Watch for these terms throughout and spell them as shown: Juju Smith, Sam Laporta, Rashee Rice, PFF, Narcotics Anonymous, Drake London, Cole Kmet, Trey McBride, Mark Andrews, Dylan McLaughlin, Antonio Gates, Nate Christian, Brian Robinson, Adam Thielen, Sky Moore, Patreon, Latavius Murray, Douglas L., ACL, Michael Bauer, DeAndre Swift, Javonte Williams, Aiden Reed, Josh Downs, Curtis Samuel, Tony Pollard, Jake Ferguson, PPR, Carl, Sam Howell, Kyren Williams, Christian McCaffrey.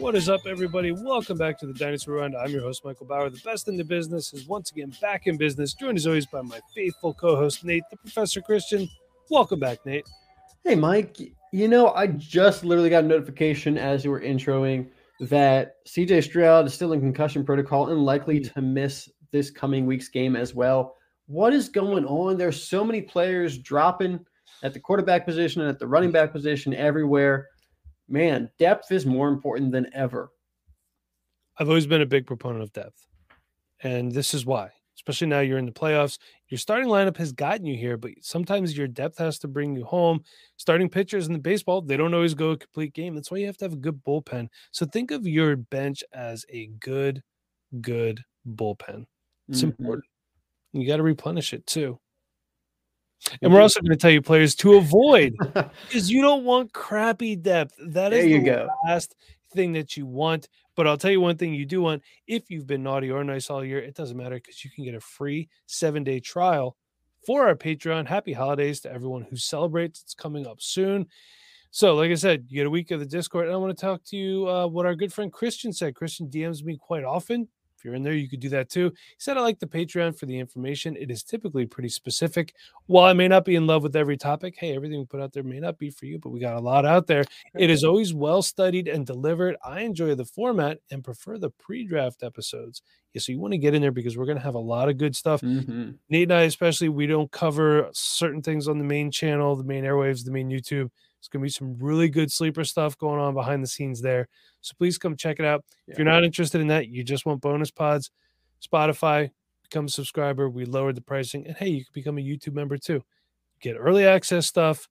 What is up, everybody? Welcome back to the Dynasty Rewind. I'm your host, Michael Bauer. The best in the business is once again back in business, joined as always by my faithful co-host, Nate, the Professor Christian. Welcome back, Nate. Hey, Mike. You know, I just literally got a notification as you were introing that CJ Stroud is still in concussion protocol and likely to miss this coming week's game as well. What is going on? There's so many players dropping at the quarterback position and at the running back position everywhere. Man, depth is more important than ever. I've always been a big proponent of depth. And this is why, especially now you're in the playoffs, your starting lineup has gotten you here, but sometimes your depth has to bring you home. Starting pitchers in the baseball, they don't always go a complete game. That's why you have to have a good bullpen. So think of your bench as a good bullpen. It's important. You got to replenish it too. And we're also going to tell you players to avoid because you don't want crappy depth. That is the last thing that you want. But I'll tell you one thing you do want. If you've been naughty or nice all year, it doesn't matter because you can get a free 7-day trial for our Patreon. Happy holidays to everyone who celebrates. It's coming up soon. So like I said, you get a week of the Discord. And I want to talk to you what our good friend Christian said. Christian DMs me quite often. If you're in there, you could do that too. He said, I like the Patreon for the information. It is typically pretty specific. While I may not be in love with every topic, hey, everything we put out there may not be for you, but we got a lot out there. It is always well-studied and delivered. I enjoy the format and prefer the pre-draft episodes. Yeah, so you want to get in there because we're going to have a lot of good stuff. Nate and I especially, we don't cover certain things on the main channel, the main airwaves, the main YouTube. It's going to be some really good sleeper stuff going on behind the scenes there. So please come check it out. Yeah. If you're not interested in that, you just want bonus pods, Spotify, become a subscriber. We lowered the pricing. And hey, you can become a YouTube member too. Get early access stuff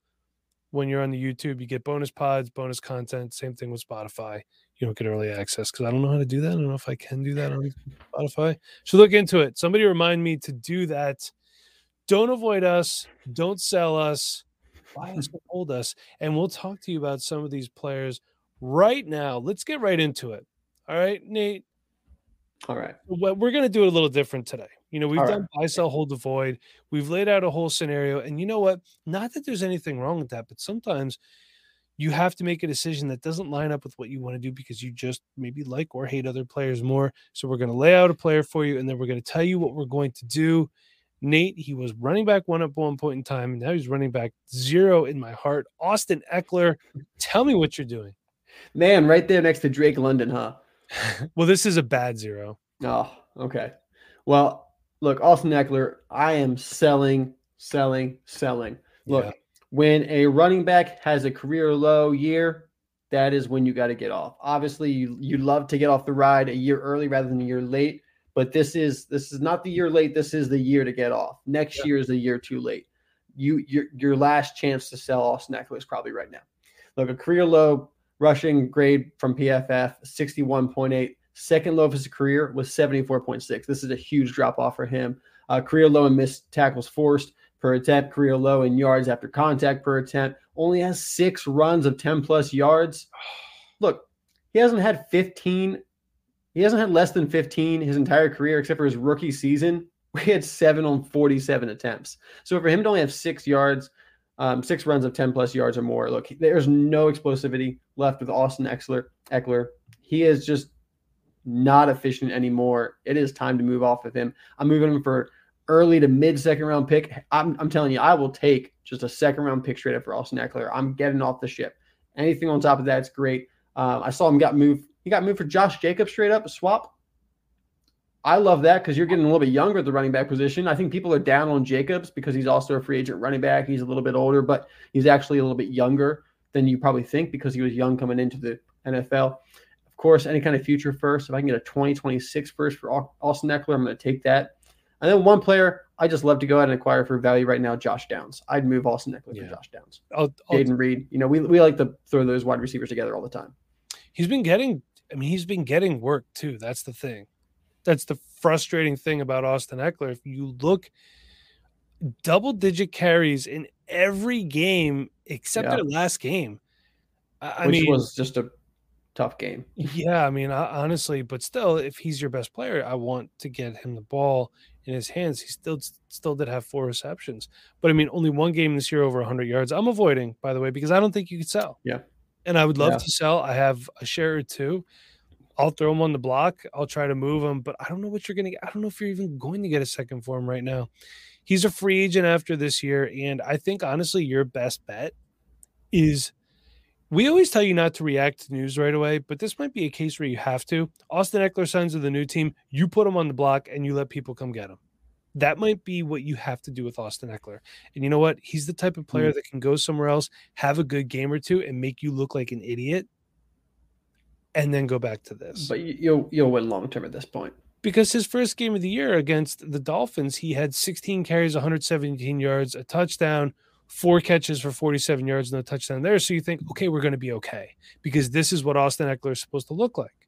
when you're on the YouTube. You get bonus pods, bonus content. Same thing with Spotify. You don't get early access because I don't know how to do that. I don't know if I can do that on Spotify. So look into it. Somebody remind me to do that. Don't avoid us. Don't sell us. Why has it told us? And we'll talk to you about some of these players right now. Let's get right into it. All right, Nate. All right. We're going to do it a little different today. You know, we've done buy, sell, hold, avoid. We've laid out a whole scenario. And you know what? Not that there's anything wrong with that, but sometimes you have to make a decision that doesn't line up with what you want to do because you just maybe like or hate other players more. So we're going to lay out a player for you, and then we're going to tell you what we're going to do. Nate, he was running back one at one point in time, and now he's running back zero in my heart. Austin Ekeler, tell me what you're doing. Man, right there next to Drake London, huh? Well, this is a bad zero. Oh, okay. Well, look, Austin Ekeler, I am selling. Look, when a running back has a career low year, that is when you got to get off. Obviously, you love to get off the ride a year early rather than a year late. But this is not the year late. This is the year to get off. Next year is the year too late. Your last chance to sell Austin Ekeler is probably right now. Look, a career low rushing grade from PFF, 61.8. Second low of his career was 74.6. This is a huge drop off for him. Career low in missed tackles forced per attempt. Career low in yards after contact per attempt. Only has 6 runs of 10-plus yards. Look, he hasn't had 15. He hasn't had less than 15 his entire career, except for his rookie season. We had 7 on 47 attempts. So for him to only have 6 runs of 10-plus yards or more, look, there's no explosivity left with Austin Ekeler. He is just not efficient anymore. It is time to move off of him. I'm moving him for early to mid-second-round pick. I'm telling you, I will take just a second-round pick straight up for Austin Ekeler. I'm getting off the ship. Anything on top of that is great. I saw him got moved. He got moved for Josh Jacobs straight up, a swap. I love that because you're getting a little bit younger at the running back position. I think people are down on Jacobs because he's also a free agent running back. He's a little bit older, but he's actually a little bit younger than you probably think because he was young coming into the NFL. Of course, any kind of future first. If I can get a 2026 first for Austin Ekeler, I'm going to take that. And then one player I just love to go out and acquire for value right now, Josh Downs. I'd move Austin Ekeler for Josh Downs. Aiden Reed. You know, we like to throw those wide receivers together all the time. He's been getting work too. That's the thing. That's the frustrating thing about Austin Ekeler. If you look double-digit carries in every game except their last game. Which was just a tough game. Yeah, I mean, honestly, but still, if he's your best player, I want to get him the ball in his hands. He still did have 4 receptions. But, I mean, only one game this year over 100 yards. I'm avoiding, by the way, because I don't think you could sell. Yeah. And I would love to sell. I have a share or two. I'll throw him on the block. I'll try to move him, but I don't know what you're going to get. I don't know if you're even going to get a second for him right now. He's a free agent after this year, and I think, honestly, your best bet is we always tell you not to react to news right away, but this might be a case where you have to. Austin Ekeler signs with the new team. You put him on the block, and you let people come get him. That might be what you have to do with Austin Ekeler. And you know what? He's the type of player that can go somewhere else, have a good game or two, and make you look like an idiot, and then go back to this. But you'll win long-term at this point. Because his first game of the year against the Dolphins, he had 16 carries, 117 yards, a touchdown, 4 catches for 47 yards, no touchdown there. So you think, okay, we're going to be okay because this is what Austin Ekeler is supposed to look like.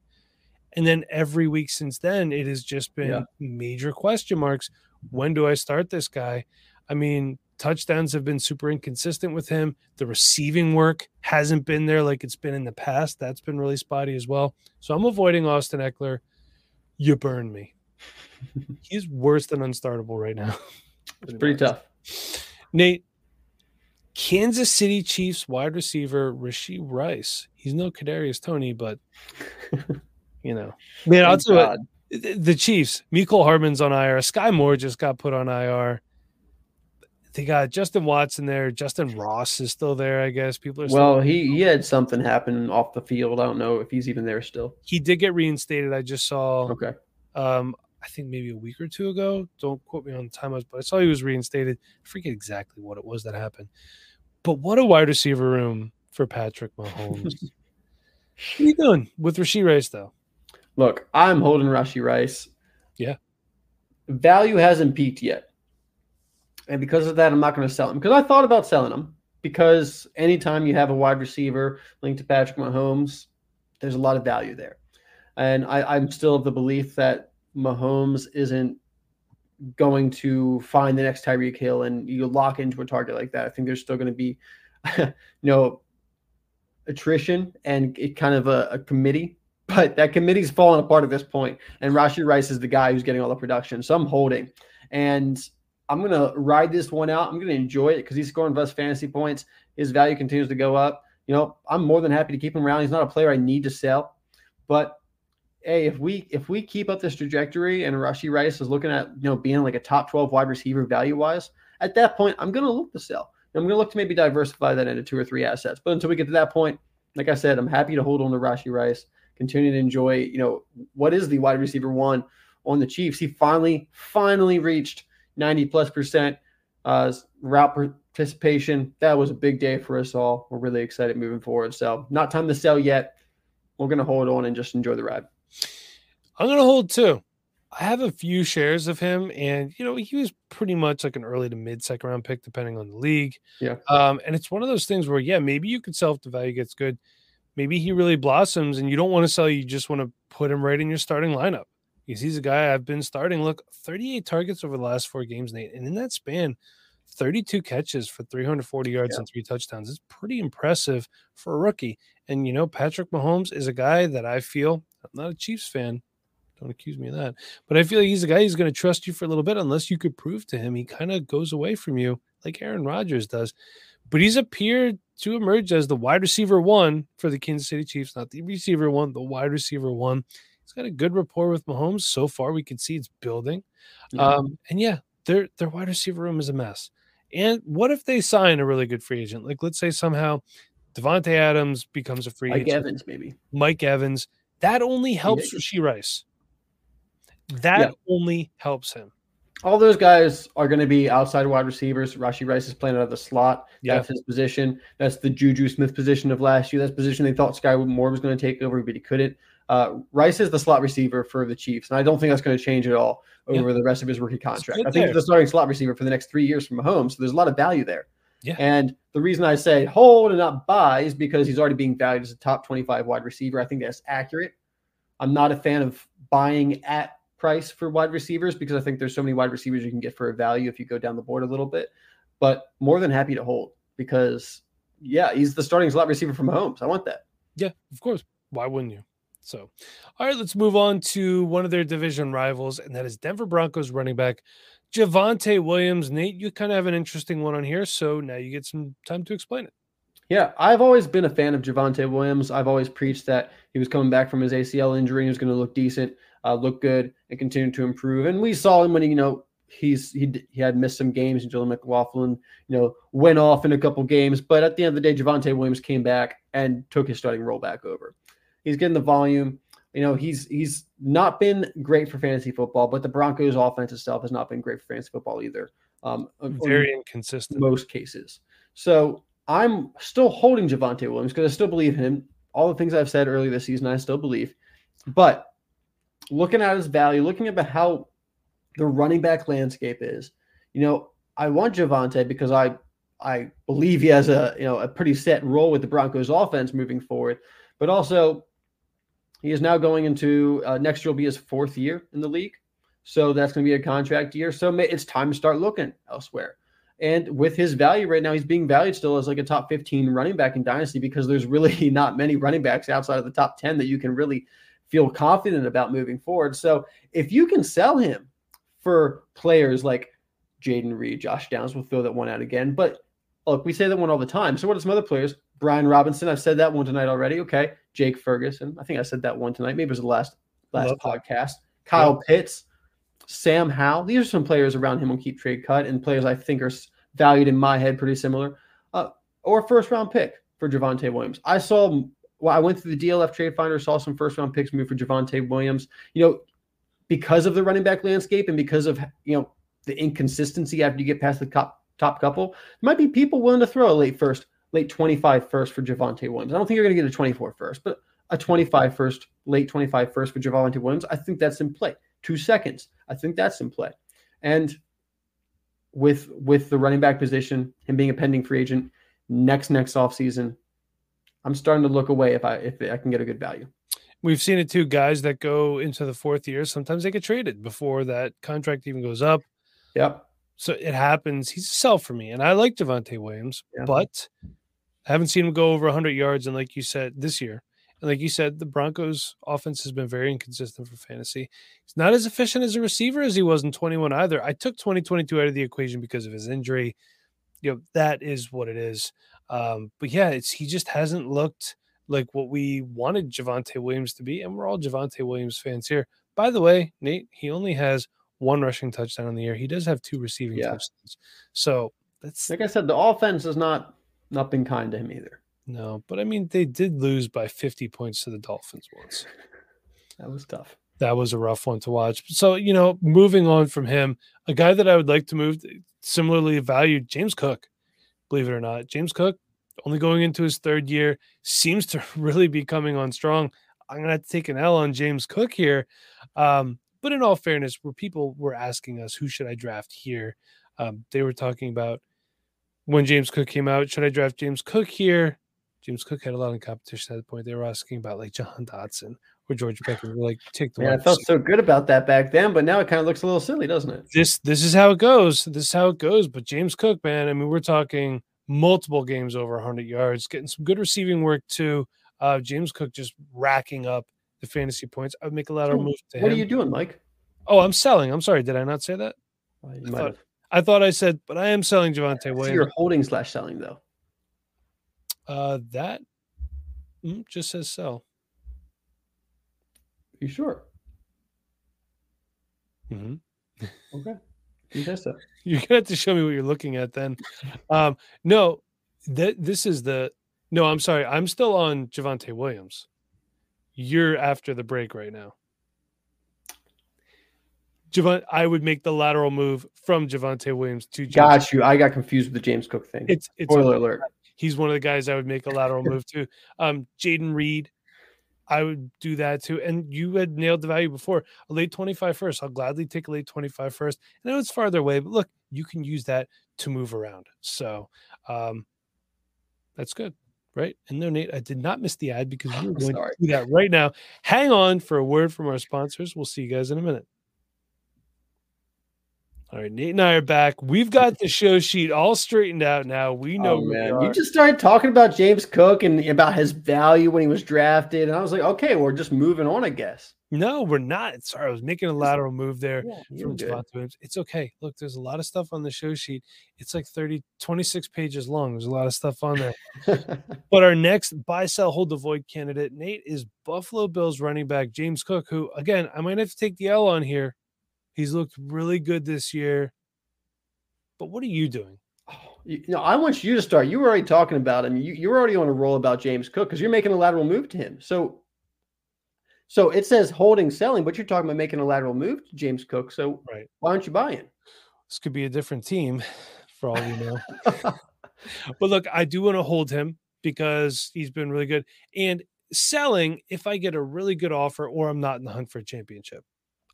And then every week since then, it has just been major question marks. When do I start this guy? I mean, touchdowns have been super inconsistent with him. The receiving work hasn't been there like it's been in the past. That's been really spotty as well. So I'm avoiding Austin Ekeler. You burn me. He's worse than unstartable right now. It's pretty tough. Nate, Kansas City Chiefs wide receiver Rashee Rice. He's no Kadarius Tony, but, you know. Man, I'll tell you what, the Chiefs, Mecole Hardman's on IR. Sky Moore just got put on IR. They got Justin Watson there. Justin Ross is still there, I guess. People are still he had something happen off the field. I don't know if he's even there still. He did get reinstated. I just saw. Okay. I think maybe a week or two ago. Don't quote me on the time, but I saw he was reinstated. I forget exactly what it was that happened. But what a wide receiver room for Patrick Mahomes. What are you doing with Rashee Rice though? Look, I'm holding Rashee Rice. Yeah. Value hasn't peaked yet. And because of that, I'm not going to sell him. Because I thought about selling him. Because anytime you have a wide receiver linked to Patrick Mahomes, there's a lot of value there. And I'm still of the belief that Mahomes isn't going to find the next Tyreek Hill and you lock into a target like that. I think there's still going to be, attrition and it kind of a committee. But that committee's falling apart at this point. And Rashee Rice is the guy who's getting all the production. So I'm holding. And I'm going to ride this one out. I'm going to enjoy it because he's scoring less fantasy points. His value continues to go up. You know, I'm more than happy to keep him around. He's not a player I need to sell. But, hey, if we keep up this trajectory and Rashee Rice is looking at, being like a top 12 wide receiver value-wise, at that point, I'm going to look to sell. I'm going to look to maybe diversify that into 2 or 3 assets. But until we get to that point, like I said, I'm happy to hold on to Rashee Rice, continue to enjoy, what is the wide receiver one on the Chiefs. He finally reached 90+% route participation. That was a big day for us all. We're really excited moving forward. So not time to sell yet. We're going to hold on and just enjoy the ride. I'm going to hold too. I have a few shares of him and, he was pretty much like an early to mid second round pick, depending on the league. Yeah. And it's one of those things where, maybe you could sell if the value gets good. Maybe he really blossoms and you don't want to sell. You just want to put him right in your starting lineup. He's a guy I've been starting. Look, 38 targets over the last 4 games, Nate. And in that span, 32 catches for 340 yards and 3 touchdowns. It's pretty impressive for a rookie. And, Patrick Mahomes is a guy that I feel, I'm not a Chiefs fan. Don't accuse me of that. But I feel like he's a guy who's going to trust you for a little bit unless you could prove to him he kind of goes away from you like Aaron Rodgers does. But he's appeared to emerge as the wide receiver one for the Kansas City Chiefs, not the receiver one, the wide receiver one. He's got a good rapport with Mahomes. So far, we can see it's building. Their wide receiver room is a mess. And what if they sign a really good free agent? Like, let's say somehow Devontae Adams becomes a free agent. Mike Evans, maybe. Mike Evans. That only helps Rashee Rice. That only helps him. All those guys are going to be outside wide receivers. Rashee Rice is playing out of the slot. Yeah. That's his position. That's the Juju Smith position of last year. That's the position they thought Sky Moore was going to take over, but he couldn't. Rice is the slot receiver for the Chiefs, and I don't think that's going to change at all over the rest of his rookie contract. I think he's the starting slot receiver for the next 3 years from Mahomes, so there's a lot of value there. Yeah. And the reason I say hold and not buy is because he's already being valued as a top 25 wide receiver. I think that's accurate. I'm not a fan of buying at price for wide receivers, because I think there's so many wide receivers you can get for a value if you go down the board a little bit, but more than happy to hold because yeah, he's the starting slot receiver from Mahomes. I want that. Yeah, of course. Why wouldn't you? So, all right, let's move on to one of their division rivals, and that is Denver Broncos running back Javonte Williams. Nate, you kind of have an interesting one on here, so now you get some time to explain it. Yeah, I've always been a fan of Javonte Williams. I've always preached that he was coming back from his ACL injury and he was going to look decent, look good, and continue to improve. And we saw him when he had missed some games, and Dylan McLaughlin, went off in a couple games. But at the end of the day, Javonte Williams came back and took his starting role back over. He's getting the volume. He's not been great for fantasy football, but the Broncos offense itself has not been great for fantasy football either. Very inconsistent in most cases. So I'm still holding Javonte Williams because I still believe in him. All the things I've said earlier this season, I still believe. But looking at his value, looking at how the running back landscape is, I want Javonte because I believe he has a pretty set role with the Broncos offense moving forward. But also, he is now going into next year will be his fourth year in the league. So that's going to be a contract year. So it's time to start looking elsewhere. And with his value right now, he's being valued still as like a top 15 running back in Dynasty because there's really not many running backs outside of the top 10 that you can really feel confident about moving forward. So if you can sell him for players like Aiden Reed, Josh Downs, we'll throw that one out again. But look, we say that one all the time. So what are some other players? Brian Robinson, I've said that one tonight already. Okay. Jake Ferguson, I think I said that one tonight. Maybe it was the last podcast. Kyle Pitts, Sam Howell. These are some players around him on Keep Trade Cut and players I think are valued in my head pretty similar. Or first-round pick for Javonte Williams. I went through the DLF Trade Finder, saw some first-round picks move for Javonte Williams. Because of the running back landscape and because of the inconsistency after you get past the top couple, might be people willing to throw a late first, late 25 first for Javonte Williams. I don't think you're going to get a 24 first, but a 25 first, late 25 first for Javonte Williams. I think that's in play. 2 seconds. I think that's in play. And with the running back position, him being a pending free agent next offseason, I'm starting to look away if I can get a good value. We've seen it too, guys that go into the fourth year. Sometimes they get traded before that contract even goes up. Yep. So it happens. He's a sell for me. And I like Javonte Williams, but I haven't seen him go over 100 yards. And like you said, this year, and like you said, the Broncos offense has been very inconsistent for fantasy. He's not as efficient as a receiver as he was in 21 either. I took 2022 out of the equation because of his injury. That is what it is. He just hasn't looked like what we wanted Javonte Williams to be. And we're all Javonte Williams fans here. By the way, Nate, he only has 1 rushing touchdown on the year. He does have 2 receiving touchdowns. So that's, like I said, the offense has not been kind to him either. No, but I mean, they did lose by 50 points to the Dolphins once. That was tough. That was a rough one to watch. So, moving on from him, a guy that I would like to move similarly valued, James Cook, believe it or not. James Cook, only going into his third year, seems to really be coming on strong. I'm going to have to take an L on James Cook here. But in all fairness, where people were asking us, who should I draft here? They were talking about when James Cook came out, should I draft James Cook here? James Cook had a lot of competition at the point. They were asking about like John Dotson or George Pickens. We're like, take the one. I felt so good about that back then, but now it kind of looks a little silly, doesn't it? This is how it goes. But James Cook, man, I mean, we're talking multiple games over 100 yards, getting some good receiving work too. James Cook just racking up the fantasy points. I would make a lot of moves to him. What are you doing, Mike? Oh, I'm selling. I'm sorry. Did I not say that? I thought I said, but I am selling Javonte Williams. So you're holding / selling, though. That just says sell. You sure? Mm-hmm. Okay. You guess so. You're going to have to show me what you're looking at then. I'm sorry. I'm still on Javonte Williams. You're after the break right now. I would make the lateral move from Javonte Williams to James. Got you. I got confused with the James Cook thing. It's spoiler alert. He's one of the guys I would make a lateral move to. Aiden Reed, I would do that too. And you had nailed the value before. A late 25 first. I'll gladly take a late 25 first. I know it's farther away, but look, you can use that to move around. So that's good. Right? And no, Nate, I did not miss the ad because we were going to do that right now. Hang on for a word from our sponsors. We'll see you guys in a minute. All right, Nate and I are back. We've got the show sheet all straightened out now. We know, man. You just started talking about James Cook and about his value when he was drafted, and I was like, okay, we're just moving on, I guess. No, we're not. Sorry, I was making a lateral move there. Yeah, it's okay. Look, there's a lot of stuff on the show sheet. It's like 26 pages long. There's a lot of stuff on there. But our next buy, sell, hold the void candidate, Nate, is Buffalo Bills running back James Cook, who, again, I might have to take the L on here. He's looked really good this year. But what are you doing? No, I want you to start. You were already talking about him. You were already on a roll about James Cook because you're making a lateral move to him. So it says holding, selling, but you're talking about making a lateral move to James Cook. So Why aren't you buying? This could be a different team for all you know. But look, I do want to hold him because he's been really good. And selling, if I get a really good offer or I'm not in the hunt for a championship.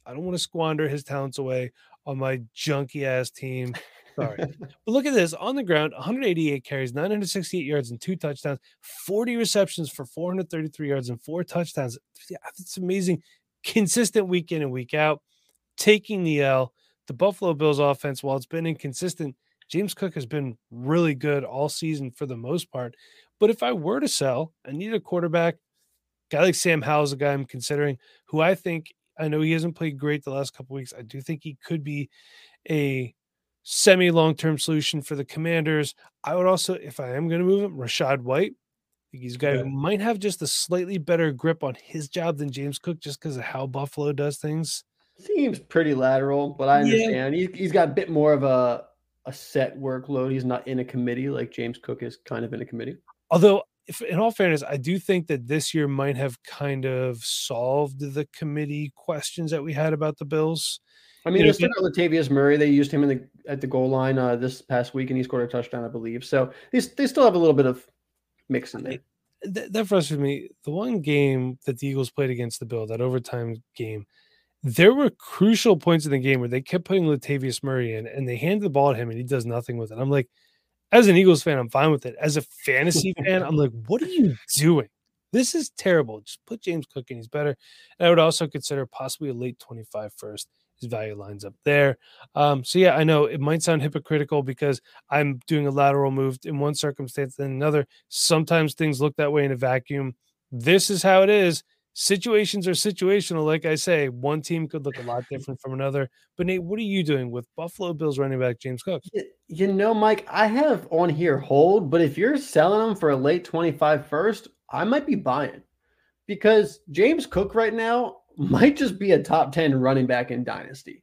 I don't want to squander his talents away on my junky-ass team. Sorry. But look at this. On the ground, 188 carries, 968 yards, and 2 touchdowns, 40 receptions for 433 yards and 4 touchdowns. It's amazing. Consistent week in and week out. Taking the L. The Buffalo Bills offense, while it's been inconsistent, James Cook has been really good all season for the most part. But if I were to sell, I need a quarterback. A guy like Sam Howell is a guy I'm considering who I think, I know he hasn't played great the last couple of weeks. I do think he could be a semi-long-term solution for the Commanders. I would also, if I am going to move him, Rachaad White. I think he's a guy who might have just a slightly better grip on his job than James Cook just because of how Buffalo does things. Seems pretty lateral, but I understand. Yeah. He's got a bit more of a set workload. He's not in a committee like James Cook is kind of in a committee. Although, in all fairness, I do think that this year might have kind of solved the committee questions that we had about the Bills. I mean, it's Latavius Murray. They used him at the goal line this past week, and he scored a touchdown, I believe. So they still have a little bit of mix in there. That frustrated me. The one game that the Eagles played against the Bills, that overtime game, there were crucial points in the game where they kept putting Latavius Murray in, and they handed the ball to him, and he does nothing with it. I'm like, as an Eagles fan, I'm fine with it. As a fantasy fan, I'm like, what are you doing? This is terrible. Just put James Cook in. He's better. And I would also consider possibly a late 25 first. His value lines up there. I know it might sound hypocritical because I'm doing a lateral move in one circumstance than another. Sometimes things look that way in a vacuum. This is how it is. Situations are situational. Like I say, one team could look a lot different from another. But Nate, what are you doing with Buffalo Bills running back James Cook? You know, Mike, I have on here hold, but if you're selling them for a late 25 first, I might be buying because James Cook right now might just be a top 10 running back in Dynasty.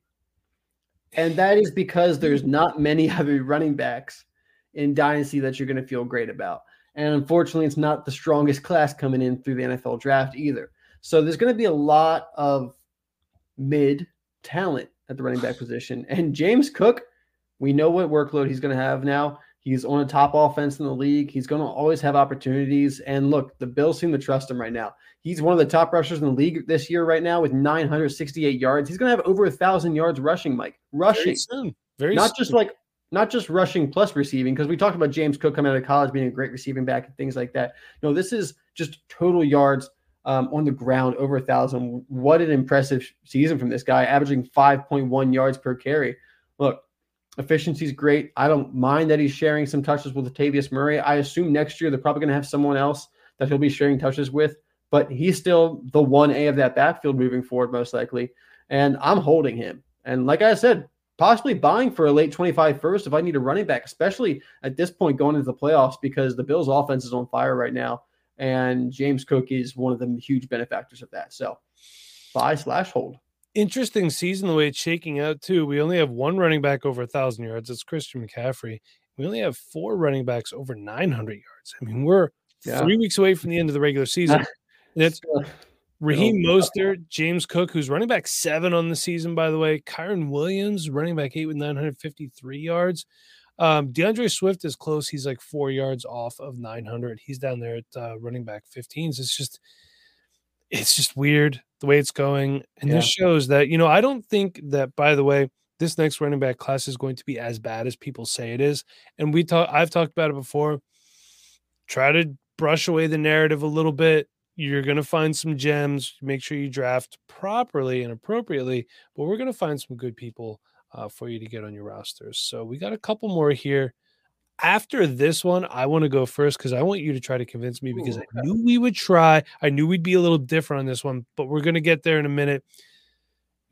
And that is because there's not many heavy running backs in Dynasty that you're going to feel great about. And unfortunately, it's not the strongest class coming in through the NFL draft either. So there's going to be a lot of mid talent at the running back position. And James Cook, we know what workload he's going to have now. He's on a top offense in the league. He's going to always have opportunities. And look, the Bills seem to trust him right now. He's one of the top rushers in the league this year right now with 968 yards. He's going to have over 1,000 yards rushing, Mike. Rushing. Very soon. Not just rushing plus receiving, because we talked about James Cook coming out of college being a great receiving back and things like that. No, this is just total yards on the ground, over 1,000. What an impressive season from this guy, averaging 5.1 yards per carry. Look, efficiency's great. I don't mind that he's sharing some touches with Latavius Murray. I assume next year they're probably going to have someone else that he'll be sharing touches with, but he's still the 1A of that backfield moving forward most likely, and I'm holding him. And like I said, possibly buying for a late 25 first if I need a running back, especially at this point going into the playoffs because the Bills' offense is on fire right now, and James Cook is one of the huge benefactors of that. So buy/hold. Interesting season the way it's shaking out too. We only have one running back over 1,000 yards. That's Christian McCaffrey. We only have 4 running backs over 900 yards. I mean, we're 3 weeks away from the end of the regular season. That's Raheem Mostert, James Cook, who's running back 7 on the season, by the way. Kyren Williams, running back 8 with 953 yards. DeAndre Swift is close. He's like 4 yards off of 900. He's down there at running back 15. So it's just weird the way it's going. And this shows that, you know, I don't think that, by the way, this next running back class is going to be as bad as people say it is. And I've talked about it before. Try to brush away the narrative a little bit. You're going to find some gems. Make sure you draft properly and appropriately, but we're going to find some good people for you to get on your rosters. So we got a couple more here. After this one, I want to go first because I want you to try to convince me, because I knew we would try. I knew we'd be a little different on this one, but we're going to get there in a minute.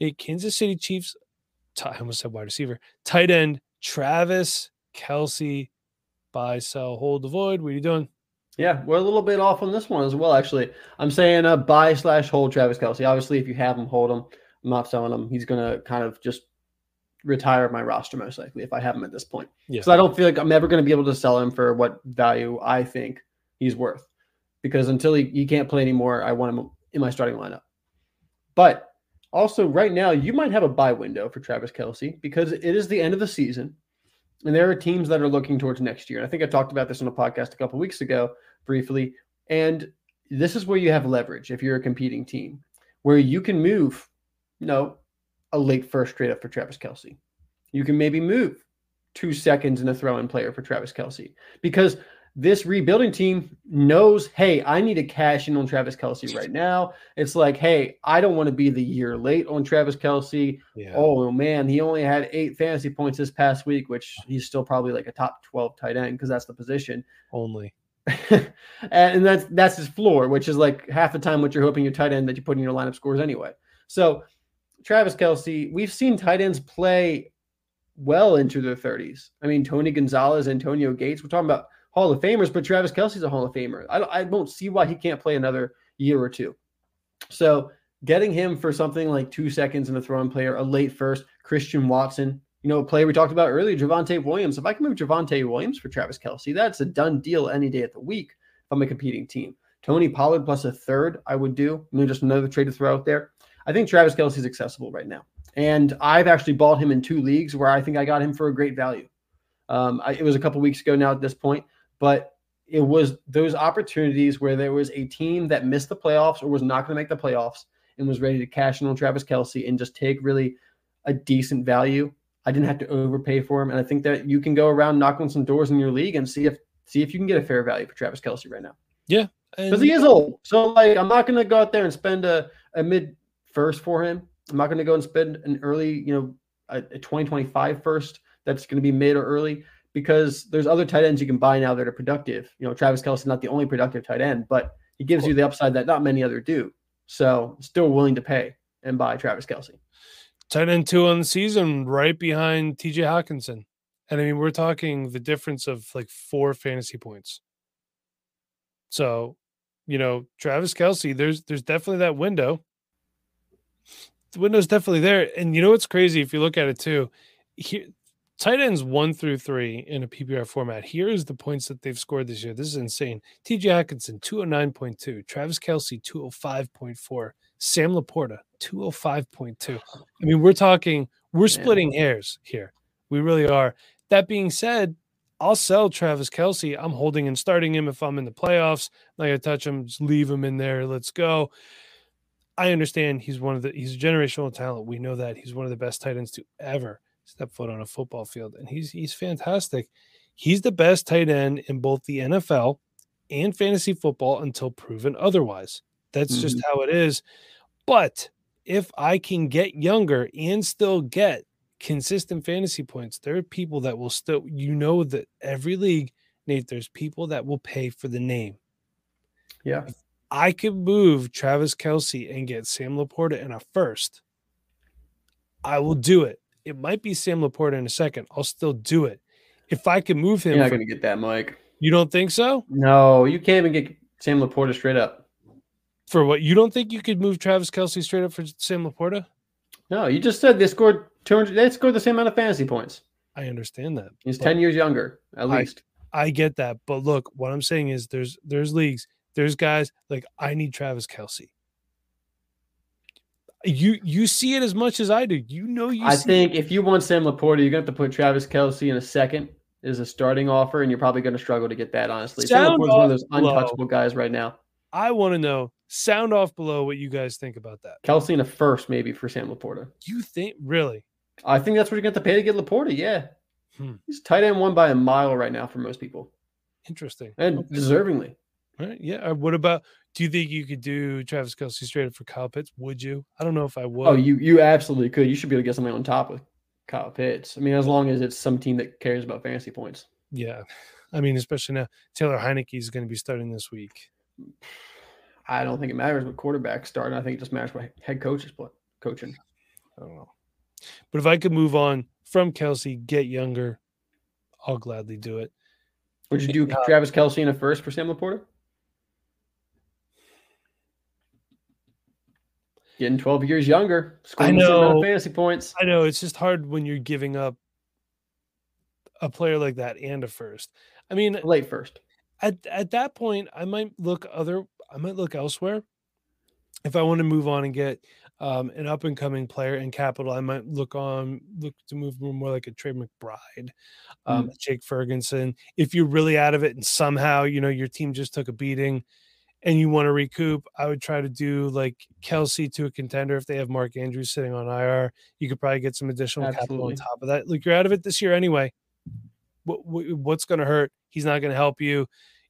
The Kansas City Chiefs, I almost said wide receiver, tight end, Travis Kelce, buy, sell, hold, avoid. What are you doing? Yeah, we're a little bit off on this one as well, actually. I'm saying buy/hold Travis Kelce. Obviously, if you have him, hold him. I'm not selling him. He's going to kind of just retire my roster most likely if I have him at this point. Yeah. So I don't feel like I'm ever going to be able to sell him for what value I think he's worth, because until he can't play anymore, I want him in my starting lineup. But also right now, you might have a bye window for Travis Kelce because it is the end of the season. And there are teams that are looking towards next year. And I think I talked about this on a podcast a couple of weeks ago briefly. And this is where you have leverage if you're a competing team, where you can move, a late first trade up for Travis Kelce. You can maybe move 2 seconds in a throw-in player for Travis Kelce, because this rebuilding team knows, hey, I need to cash in on Travis Kelce right now. It's like, hey, I don't want to be the year late on Travis Kelce. Yeah. Oh, man, he only had 8 fantasy points this past week, which he's still probably like a top 12 tight end because that's the position. Only. And that's his floor, which is like half the time what you're hoping your tight end that you put in your lineup scores anyway. So Travis Kelce, we've seen tight ends play well into their 30s. I mean, Tony Gonzalez, Antonio Gates, we're talking about Hall of Famers, but Travis Kelce's a Hall of Famer. I don't see why he can't play another year or two. So getting him for something like 2 seconds in a throw-in player, a late first, Christian Watson, a player we talked about earlier, Javonte Williams. If I can move Javonte Williams for Travis Kelce, that's a done deal any day of the week if I'm a competing team. Tony Pollard plus a third I would do. Just another trade to throw out there. I think Travis Kelce is accessible right now. And I've actually bought him in 2 leagues where I think I got him for a great value. It was a couple weeks ago now at this point, but it was those opportunities where there was a team that missed the playoffs or was not going to make the playoffs and was ready to cash in on Travis Kelce and just take really a decent value. I didn't have to overpay for him. And I think that you can go around knocking some doors in your league and see if you can get a fair value for Travis Kelce right now. Yeah. Because he is old. So I'm not going to go out there and spend a mid first for him. I'm not going to go and spend an early, a 2025 first that's going to be mid or early, because there's other tight ends you can buy now that are productive. Travis Kelce is not the only productive tight end, but he gives you the upside that not many other do. So still willing to pay and buy Travis Kelce. Tight end 2 on the season, right behind TJ Hawkinson. And I mean, we're talking the difference of like 4 fantasy points. So, Travis Kelce, there's definitely that window. The window's definitely there. And what's crazy if you look at it too? Here, tight ends 1 through 3 in a PPR format. Here is the points that they've scored this year. This is insane. TJ Hawkinson 209.2, Travis Kelce 205.4, Sam Laporta 205.2. I mean, we're splitting hairs here. We really are. That being said, I'll sell Travis Kelce. I'm holding and starting him if I'm in the playoffs. I'm not gonna touch him, just leave him in there. Let's go. I understand he's a generational talent. We know that he's one of the best tight ends to ever step foot on a football field. And he's fantastic. He's the best tight end in both the NFL and fantasy football until proven otherwise. That's just how it is. But if I can get younger and still get consistent fantasy points, there are people that will still, that every league, Nate, there's people that will pay for the name. Yeah. I could move Travis Kelce and get Sam Laporta in a first. I will do it. It might be Sam Laporta in a second. I'll still do it. If I could move him. You're not going to get that, Mike. You don't think so? No, you can't even get Sam Laporta straight up. For what? You don't think you could move Travis Kelce straight up for Sam Laporta? No, you just said they scored 200. They scored the same amount of fantasy points. I understand that. He's 10 years younger, at least. I get that. But look, what I'm saying is there's leagues. There's guys like, I need Travis Kelce. You see it as much as I do. If you want Sam Laporta, you're going to have to put Travis Kelce in a second as a starting offer, and you're probably going to struggle to get that, honestly. Sam Laporta's one of those untouchable guys right now. I want to know, sound off below what you guys think about that. Kelce in a first, maybe, for Sam Laporta. You think? Really? I think that's what you're going to have to pay to get Laporta, yeah. He's tight end 1 by a mile right now for most people. Interesting. And deservingly. Right, yeah. What about? Do you think you could do Travis Kelce straight up for Kyle Pitts? Would you? I don't know if I would. Oh, you absolutely could. You should be able to get something on top with Kyle Pitts. I mean, as long as it's some team that cares about fantasy points. Yeah. I mean, especially now, Taylor Heineke is going to be starting this week. I don't think it matters what quarterback starting. I think it just matters what head coach is coaching. I don't know. But if I could move on from Kelce, get younger, I'll gladly do it. Would you do Travis Kelce in a first for Sam Laporta? Getting 12 years younger. I know. Fantasy points. I know. It's just hard when you're giving up a player like that and a first. I mean, late first. At that point, I might look elsewhere. If I want to move on and get an up and coming player in capital, I might look to move more like a Trey McBride, Jake Ferguson. If you're really out of it and somehow, you know, your team just took a beating and you want to recoup, I would try to do like Kelce to a contender. If they have Mark Andrews sitting on IR, you could probably get some additional capital on top of that. Like, you're out of it this year anyway. What's going to hurt? He's not going to help you.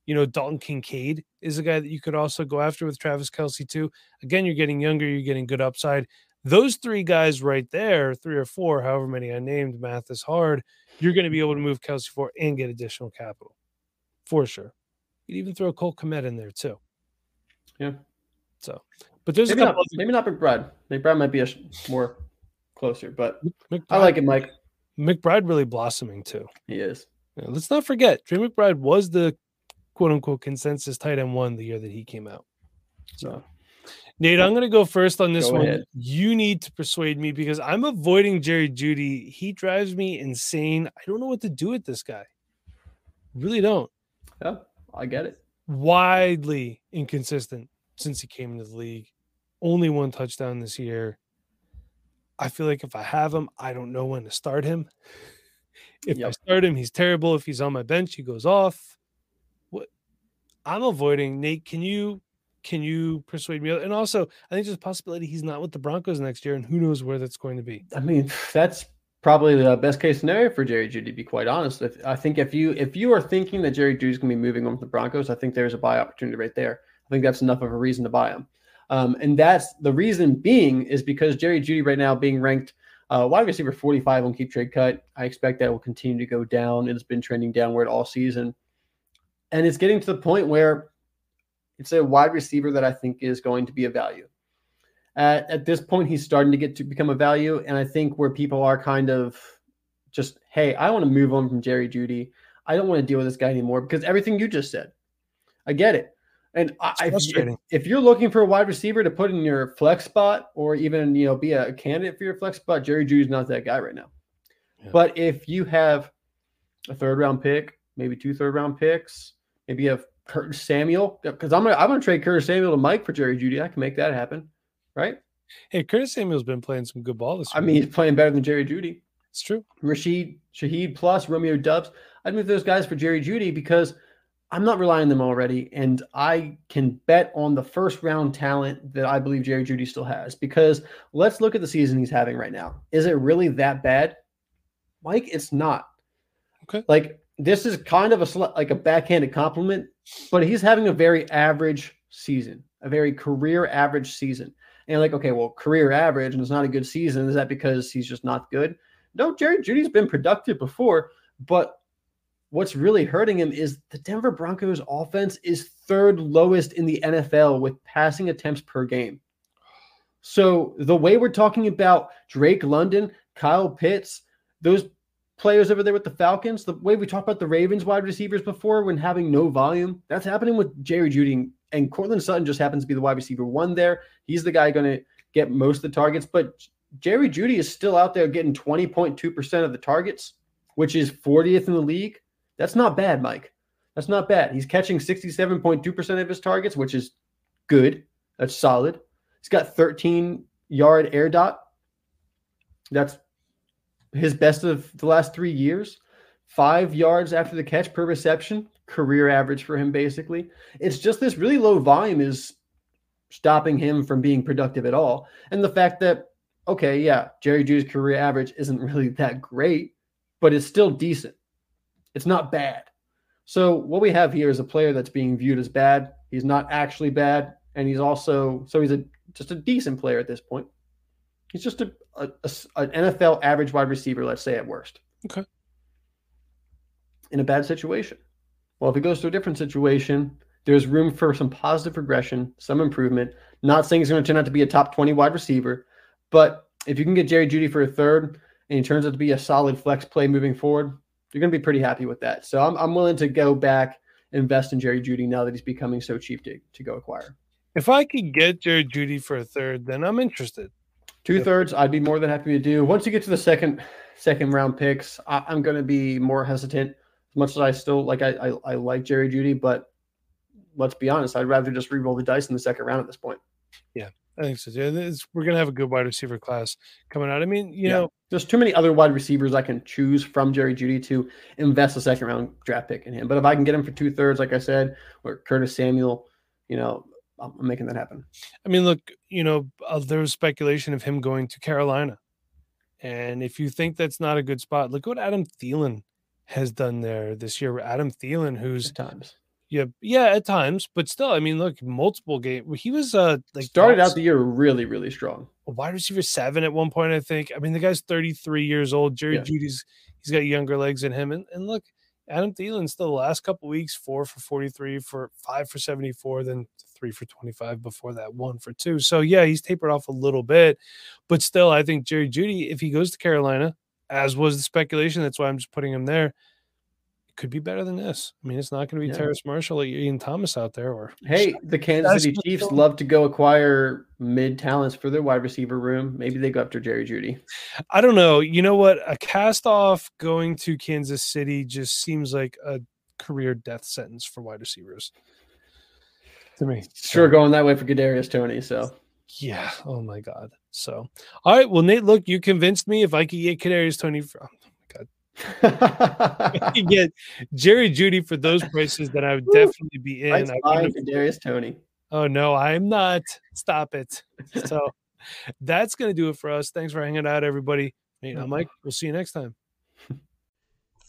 You know, Dalton Kincaid is a guy that you could also go after with Travis Kelce too. Again, you're getting younger, you're getting good upside. Those three guys right there, three or four, however many I named, math is hard. You're going to be able to move Kelce for and get additional capital for sure. You'd even throw Cole Kmet in there too. Yeah. So, but there's maybe a couple. Maybe not McBride. McBride might be a more closer, but McBride, I like it, Mike. McBride really blossoming too. He is. Yeah, let's not forget, Trey McBride was the quote-unquote consensus tight end one the year that he came out. So, Nate, I'm going to go first on this one. Ahead. You need to persuade me because I'm avoiding Jerry Jeudy. He drives me insane. I don't know what to do with this guy. Really don't. Yeah, I get it. Widely inconsistent since he came into the league. Only one touchdown this year. I feel like if I have him, I don't know when to start him. If I start him, he's terrible. If he's on my bench, he goes off. What I'm avoiding, Nate, can you persuade me? And also, I think there's a possibility he's not with the Broncos next year, and who knows where that's going to be. I mean, that's probably the best case scenario for Jerry Jeudy, to be quite honest. I think if you are thinking that Jerry Jeudy's going to be moving on with the Broncos, I think there's a buy opportunity right there. I think that's enough of a reason to buy him. And that's the reason being is because Jerry Jeudy right now being ranked wide receiver 45 on Keep Trade Cut. I expect that will continue to go down. It's been trending downward all season. And it's getting to the point where it's a wide receiver that I think is going to be a value. At this point, he's starting to get to become a value. And I think where people are kind of just, hey, I want to move on from Jerry Jeudy. I don't want to deal with this guy anymore because everything you just said. I get it. And if you're looking for a wide receiver to put in your flex spot or even, you know, be a candidate for your flex spot, Jerry Jeudy's not that guy right now. Yeah. But if you have a third-round pick, maybe two third-round picks, maybe you have Curtis Samuel, because I'm gonna trade Curtis Samuel to Mike for Jerry Jeudy. I can make that happen, right? Hey, Curtis Samuel's been playing some good ball this year. I mean, he's playing better than Jerry Jeudy. It's true. Rashid Shaheed plus Romeo Doubs. I'd move those guys for Jerry Jeudy because I'm not relying on them already, and I can bet on the first-round talent that I believe Jerry Jeudy still has because let's look at the season he's having right now. Is it really that bad? Mike, it's not. Okay. Like, this is kind of a backhanded compliment, but he's having a very average season, a very career average season. And like, okay, well, career average, and it's not a good season. Is that because he's just not good? No, Jerry Jeudy's been productive before, but what's really hurting him is the Denver Broncos offense is third lowest in the NFL with passing attempts per game. So the way we're talking about Drake London, Kyle Pitts, those players over there with the Falcons, the way we talked about the Ravens wide receivers before when having no volume, that's happening with Jerry Jeudy. And Cortland Sutton just happens to be the wide receiver one there. He's the guy going to get most of the targets. But Jerry Jeudy is still out there getting 20.2% of the targets, which is 40th in the league. That's not bad, Mike. That's not bad. He's catching 67.2% of his targets, which is good. That's solid. He's got 13-yard air dot. That's his best of the last 3 years. 5 yards after the catch per reception. Career average for him, basically. It's just this really low volume is stopping him from being productive at all. And the fact that, okay, yeah, Jerry Jeudy's career average isn't really that great, but it's still decent. It's not bad. So what we have here is a player that's being viewed as bad. He's not actually bad, and he's also – so he's just a decent player at this point. He's just an NFL average wide receiver, let's say, at worst. Okay. In a bad situation. Well, if he goes to a different situation, there's room for some positive progression, some improvement. Not saying he's going to turn out to be a top 20 wide receiver, but if you can get Jerry Jeudy for a third and he turns out to be a solid flex play moving forward, you're going to be pretty happy with that. So I'm willing to go back, invest in Jerry Jeudy now that he's becoming so cheap to go acquire. If I could get Jerry Jeudy for a third, then I'm interested. Two thirds, I'd be more than happy to do. Once you get to the second round picks, I'm going to be more hesitant. As much as I still like, I like Jerry Jeudy, but let's be honest, I'd rather just re-roll the dice in the second round at this point. Yeah, I think so. We're going to have a good wide receiver class coming out. I mean, you know, there's too many other wide receivers I can choose from Jerry Jeudy to invest a second round draft pick in him. But if I can get him for two thirds, like I said, or Curtis Samuel, I'm making that happen. I mean, look, there was speculation of him going to Carolina. And if you think that's not a good spot, look what Adam Thielen has done there this year. Adam Thielen, who's at times. Yeah, at times. But still, I mean, look, multiple games. He was started out the year really, really strong. A wide receiver 7 at one point, I think. I mean, the guy's 33 years old. Jerry Judy's he's got younger legs in him. And look, Adam Thielen still the last couple of weeks, 4 for 43, for 5 for 74, then 3 for 25 before that, 1 for 2. So yeah, he's tapered off a little bit, but still, I think Jerry Jeudy, if he goes to Carolina, as was the speculation, that's why I'm just putting him there, it could be better than this. I mean, it's not going to be Terrace Marshall or Ian Thomas out there. Or hey, the Kansas City Chiefs love to go acquire mid talents for their wide receiver room. Maybe they go after Jerry Jeudy. I don't know. You know what? A cast off going to Kansas City just seems like a career death sentence for wide receivers. To me. Sure, going that way for Kadarius Tony. So, yeah. Oh, my God. So, all right. Well, Nate, look, you convinced me. If I could get Kadarius Tony for, oh, my God. If I could get Jerry Jeudy for those prices, then I would definitely be in. I'd buy Kadarius Tony. Oh, no, I'm not. Stop it. So, that's going to do it for us. Thanks for hanging out, everybody. Nate, I'm Mike. We'll see you next time.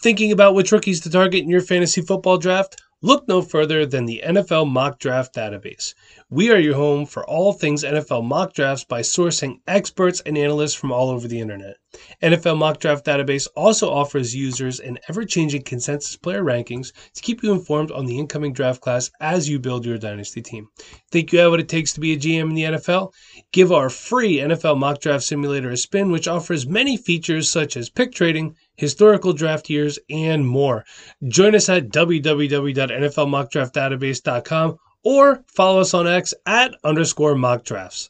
Thinking about which rookies to target in your fantasy football draft? Look no further than the NFL Mock Draft Database. We are your home for all things NFL mock drafts by sourcing experts and analysts from all over the internet. NFL Mock Draft Database also offers users an ever-changing consensus player rankings to keep you informed on the incoming draft class as you build your dynasty team. Think you have what it takes to be a GM in the NFL? Give our free NFL Mock Draft Simulator a spin, which offers many features such as pick trading, historical draft years, and more. Join us at www.nflmockdraftdatabase.com or follow us on X @_mockdrafts.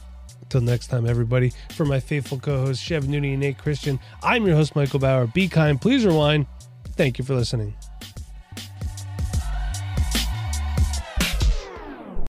till next time, everybody, for my faithful co-hosts Chev Nooney and Nate Christian, I'm your host, Michael Bauer. Be kind, please rewind. Thank you for listening.